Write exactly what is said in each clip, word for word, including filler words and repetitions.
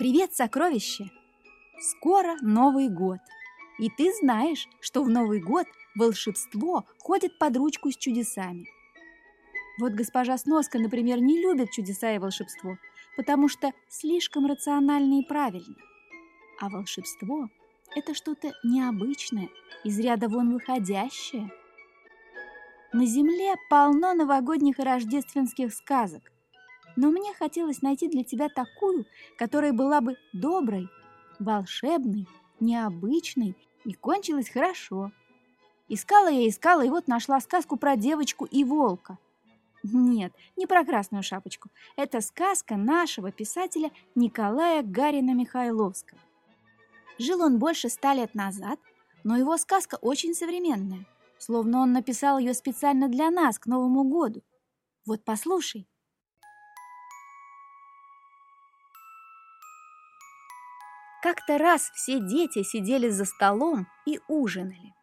Привет, сокровище! Скоро Новый год. И ты знаешь, что в Новый год волшебство ходит под ручку с чудесами. Вот госпожа Сноска, например, не любит чудеса и волшебство, потому что слишком рационально и правильно. А волшебство – это что-то необычное, из ряда вон выходящее. На земле полно новогодних и рождественских сказок, но мне хотелось найти для тебя такую, которая была бы доброй, волшебной, необычной и кончилась хорошо. Искала я, искала, и вот нашла сказку про девочку и волка. Нет, не про Красную Шапочку. Это сказка нашего писателя Николая Гарина-Михайловского. Жил он больше ста лет назад, но его сказка очень современная, словно он написал ее специально для нас к Новому году. Вот послушай. Как-то раз все дети сидели за столом и ужинали.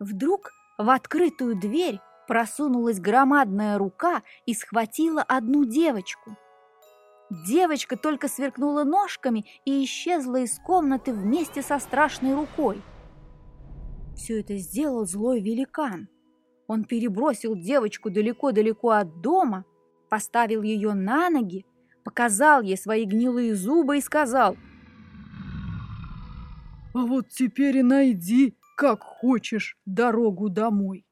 Вдруг в открытую дверь просунулась громадная рука и схватила одну девочку. Девочка только сверкнула ножками и исчезла из комнаты вместе со страшной рукой. Все это сделал злой великан. Он перебросил девочку далеко-далеко от дома, поставил ее на ноги, показал ей свои гнилые зубы и сказал: «А вот теперь и найди, как хочешь, дорогу домой».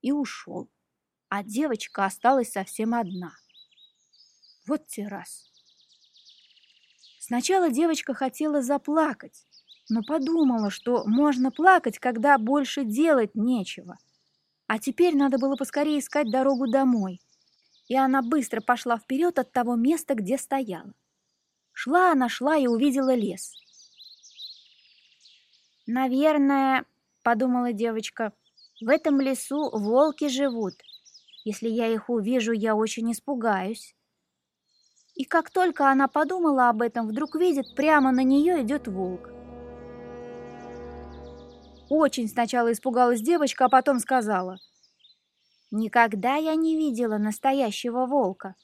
И ушел, а девочка осталась совсем одна. Вот те раз. Сначала девочка хотела заплакать, но подумала, что можно плакать, когда больше делать нечего. А теперь надо было поскорее искать дорогу домой. И она быстро пошла вперед от того места, где стояла. Шла она, шла и увидела лес. «Наверное, — подумала девочка, — в этом лесу волки живут. Если я их увижу, я очень испугаюсь». И как только она подумала об этом, вдруг видит, прямо на нее идет волк. Очень сначала испугалась девочка, а потом сказала: «Никогда я не видела настоящего волка.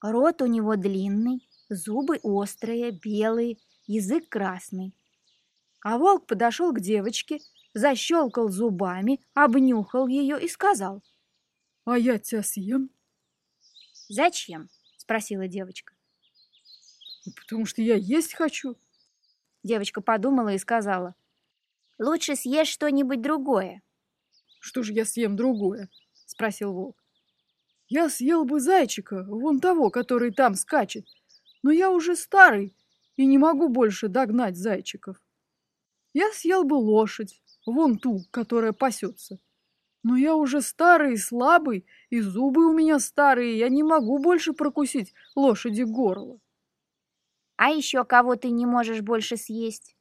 Рот у него длинный, зубы острые, белые, язык красный». А волк подошел к девочке, защелкал зубами, обнюхал ее и сказал: «А я тебя съем». «Зачем?» – спросила девочка. «Потому что я есть хочу». Девочка подумала и сказала: «Лучше съешь что-нибудь другое». «Что же я съем другое?» – спросил волк. «Я съел бы зайчика, вон того, который там скачет, но я уже старый и не могу больше догнать зайчиков. Я съел бы лошадь, вон ту, которая пасется. Но я уже старый и слабый, и зубы у меня старые, я не могу больше прокусить лошади горло». «А еще кого ты не можешь больше съесть?»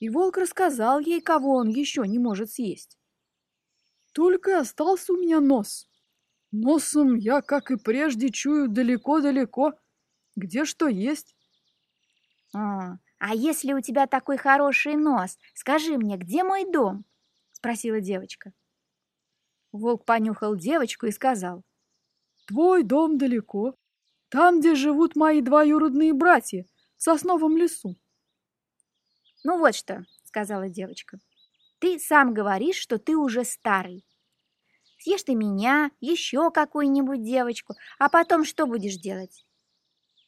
И волк рассказал ей, кого он еще не может съесть. «Только остался у меня нос. Носом я, как и прежде, чую далеко-далеко, где что есть». «А, а если у тебя такой хороший нос, скажи мне, где мой дом?» – спросила девочка. Волк понюхал девочку и сказал: «Твой дом далеко, там, где живут мои двоюродные братья, в сосновом лесу». «Ну вот что», – сказала девочка, – «ты сам говоришь, что ты уже старый. Съешь ты меня, еще какую-нибудь девочку, а потом что будешь делать?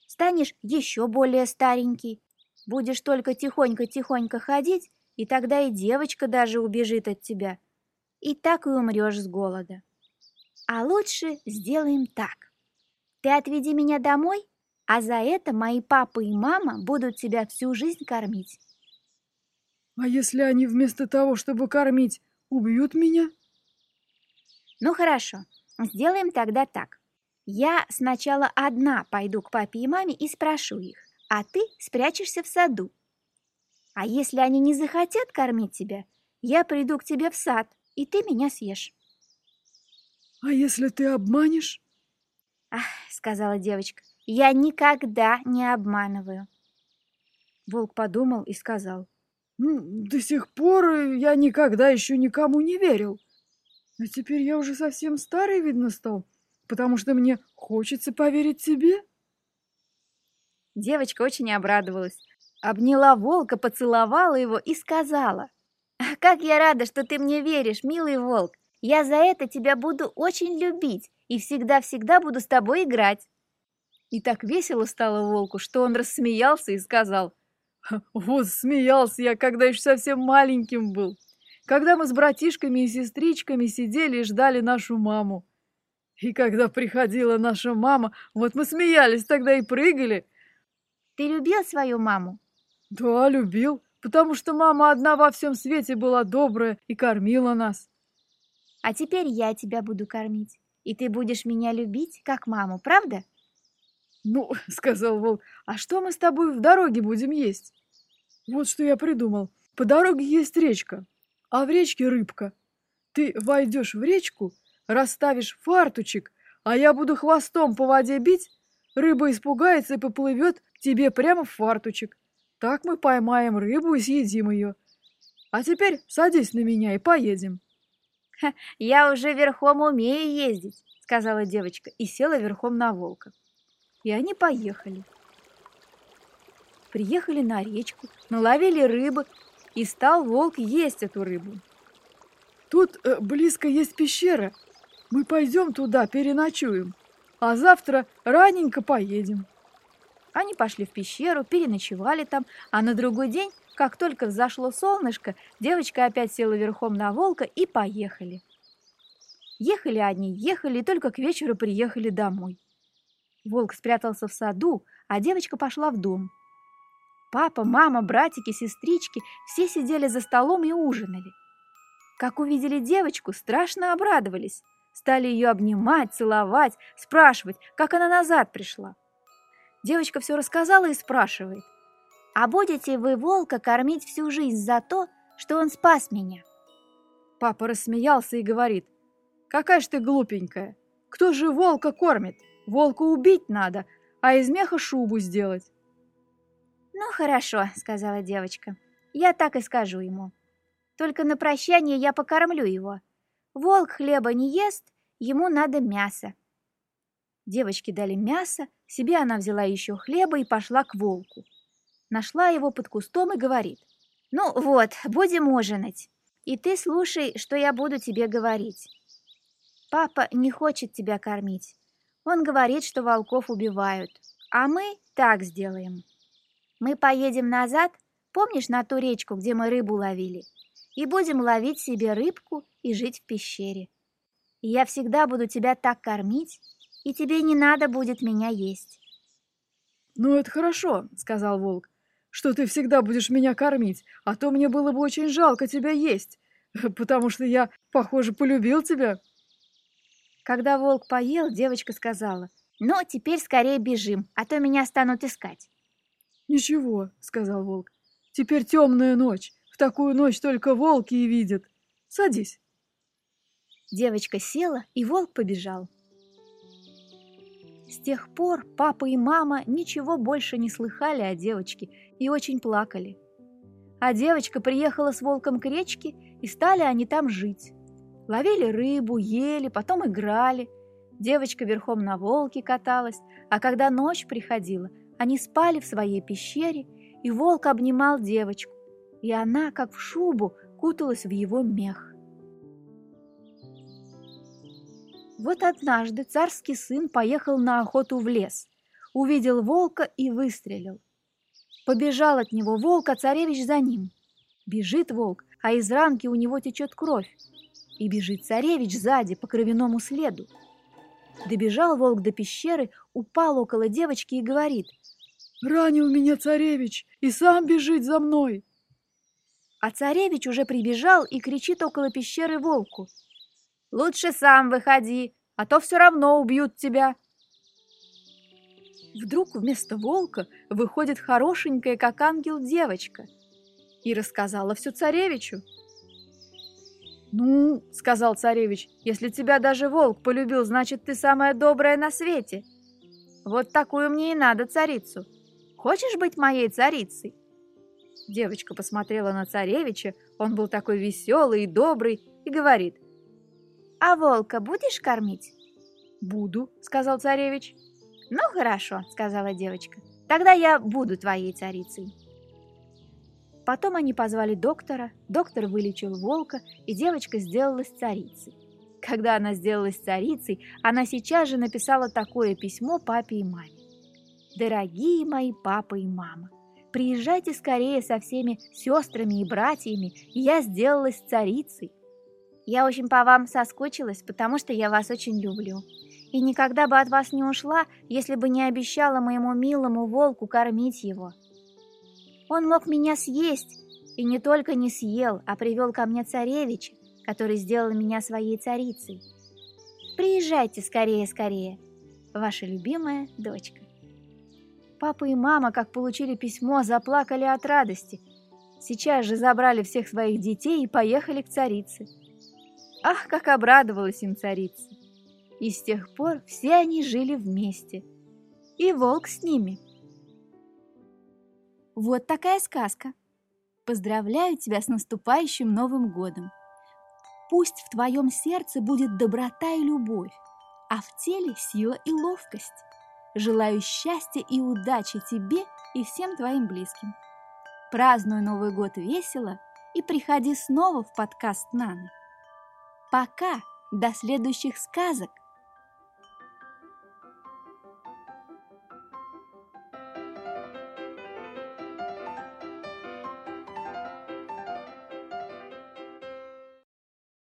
Станешь еще более старенький. Будешь только тихонько-тихонько ходить, и тогда и девочка даже убежит от тебя. И так и умрешь с голода. А лучше сделаем так. Ты отведи меня домой, а за это мои папа и мама будут тебя всю жизнь кормить». «А если они вместо того, чтобы кормить, убьют меня?» «Ну хорошо, сделаем тогда так. Я сначала одна пойду к папе и маме и спрошу их, а ты спрячешься в саду. А если они не захотят кормить тебя, я приду к тебе в сад, и ты меня съешь». «А если ты обманешь?» «Ах, — сказала девочка, — я никогда не обманываю». Волк подумал и сказал: «Ну, до сих пор я никогда еще никому не верил. А теперь я уже совсем старый, видно, стал, потому что мне хочется поверить тебе». Девочка очень обрадовалась, обняла волка, поцеловала его и сказала: «Как я рада, что ты мне веришь, милый волк! Я за это тебя буду очень любить и всегда-всегда буду с тобой играть!» И так весело стало волку, что он рассмеялся и сказал: «Вот смеялся я, когда еще совсем маленьким был, когда мы с братишками и сестричками сидели и ждали нашу маму. И когда приходила наша мама, вот мы смеялись тогда и прыгали». Ты любил свою маму? Да, любил, потому что мама одна во всем свете была добрая и кормила нас. А теперь я тебя буду кормить, и ты будешь меня любить, как маму, правда? Ну, сказал волк, а что мы с тобой в дороге будем есть? Вот что я придумал. По дороге есть речка, а в речке рыбка. Ты войдешь в речку, расставишь фартучек, а я буду хвостом по воде бить, рыба испугается и поплывет к тебе прямо в фартучек. Так мы поймаем рыбу и съедим ее. А теперь садись на меня и поедем. — Я уже верхом умею ездить, — сказала девочка и села верхом на волка. И они поехали. Приехали на речку, наловили рыбы, и стал волк есть эту рыбу. — Тут э, близко есть пещера. Мы пойдем туда, переночуем, а завтра раненько поедем. Они пошли в пещеру, переночевали там, а на другой день, как только взошло солнышко, девочка опять села верхом на волка и поехали. Ехали они, ехали, и только к вечеру приехали домой. Волк спрятался в саду, а девочка пошла в дом. Папа, мама, братики, сестрички все сидели за столом и ужинали. Как увидели девочку, страшно обрадовались. Стали ее обнимать, целовать, спрашивать, как она назад пришла. Девочка все рассказала и спрашивает: «А будете вы волка кормить всю жизнь за то, что он спас меня?» Папа рассмеялся и говорит: «Какая ж ты глупенькая! Кто же волка кормит? Волка убить надо, а из меха шубу сделать». «Ну хорошо», — сказала девочка, — «я так и скажу ему. Только на прощание я покормлю его. Волк хлеба не ест, ему надо мясо». Девочке дали мясо, себе она взяла еще хлеба и пошла к волку. Нашла его под кустом и говорит: «Ну вот, будем ужинать, и ты слушай, что я буду тебе говорить. Папа не хочет тебя кормить. Он говорит, что волков убивают, а мы так сделаем. Мы поедем назад, помнишь, на ту речку, где мы рыбу ловили, и будем ловить себе рыбку и жить в пещере. И я всегда буду тебя так кормить, и тебе не надо будет меня есть». «Ну, это хорошо, — сказал волк, — что ты всегда будешь меня кормить, а то мне было бы очень жалко тебя есть, потому что я, похоже, полюбил тебя». Когда волк поел, девочка сказала: «Ну, теперь скорее бежим, а то меня станут искать». «Ничего, — сказал волк, — теперь темная ночь, в такую ночь только волки и видят. Садись». Девочка села, и волк побежал. С тех пор папа и мама ничего больше не слыхали о девочке и очень плакали. А девочка приехала с волком к речке, и стали они там жить. Ловили рыбу, ели, потом играли. Девочка верхом на волке каталась, а когда ночь приходила, они спали в своей пещере, и волк обнимал девочку, и она, как в шубу, куталась в его мех. Вот однажды царский сын поехал на охоту в лес, увидел волка и выстрелил. Побежал от него волк, а царевич за ним. Бежит волк, а из ранки у него течет кровь, и бежит царевич сзади по кровяному следу. Добежал волк до пещеры, упал около девочки и говорит: «Ранил меня царевич, и сам бежит за мной». А царевич уже прибежал и кричит около пещеры волку: «Лучше сам выходи, а то все равно убьют тебя». Вдруг вместо волка выходит хорошенькая, как ангел, девочка и рассказала все царевичу. «Ну, — сказал царевич, — если тебя даже волк полюбил, значит, ты самая добрая на свете. Вот такую мне и надо царицу. Хочешь быть моей царицей?» Девочка посмотрела на царевича, он был такой веселый и добрый, и говорит: «А волка будешь кормить?» «Буду», — сказал царевич. «Ну хорошо», — сказала девочка, — Тогда я буду твоей царицей». Потом они позвали доктора, доктор вылечил волка, и девочка сделалась царицей. Когда она сделалась царицей, она сейчас же написала такое письмо папе и маме. «Дорогие мои папа и мама, приезжайте скорее со всеми сестрами и братьями, я сделалась царицей. Я очень по вам соскучилась, потому что я вас очень люблю. И никогда бы от вас не ушла, если бы не обещала моему милому волку кормить его. Он мог меня съесть, и не только не съел, а привел ко мне царевича, который сделал меня своей царицей. Приезжайте скорее-скорее, ваша любимая дочка». Папа и мама, как получили письмо, заплакали от радости. Сейчас же забрали всех своих детей и поехали к царице. Ах, как обрадовалась им царица! И с тех пор все они жили вместе. И волк с ними. Вот такая сказка. Поздравляю тебя с наступающим Новым годом. Пусть в твоем сердце будет доброта и любовь, а в теле сила и ловкость. Желаю счастья и удачи тебе и всем твоим близким. Празднуй Новый год весело и приходи снова в подкаст «Наны». Пока! До следующих сказок!